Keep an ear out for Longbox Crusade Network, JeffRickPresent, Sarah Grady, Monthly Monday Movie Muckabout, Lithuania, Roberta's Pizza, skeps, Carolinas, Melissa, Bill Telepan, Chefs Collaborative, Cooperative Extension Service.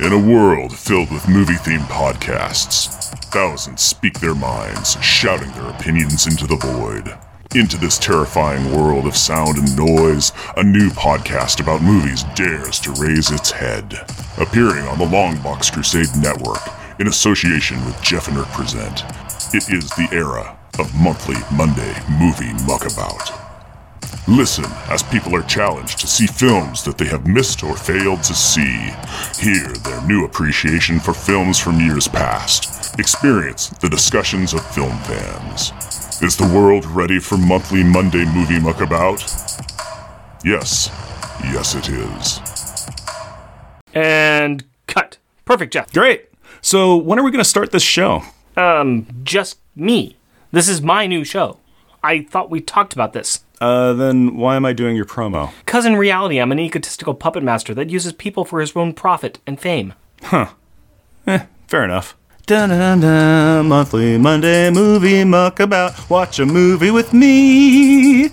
In a world filled with movie-themed podcasts, thousands speak their minds, shouting their opinions into the void. Into this terrifying world of sound and noise, a new podcast about movies dares to raise its head. Appearing on the Longbox Crusade Network, in association with JeffRickPresent, it is the era of Monthly Monday Movie Muckabout. Listen as people are challenged to see films that they have missed or failed to see. Hear their new appreciation for films from years past. Experience the discussions of film fans. Is the world ready for Monthly Monday Movie Muckabout? Yes. Yes, it is. And cut. Perfect, Jeff. Great. So when are we going to start this show? Just me. This is my new show. I thought we talked about this. Then why am I doing your promo? 'Cause in reality, I'm an egotistical puppet master that uses people for his own profit and fame. Huh. Fair enough. Dun-dun-dun, Monthly Monday Movie Muckabout. Watch a movie with me.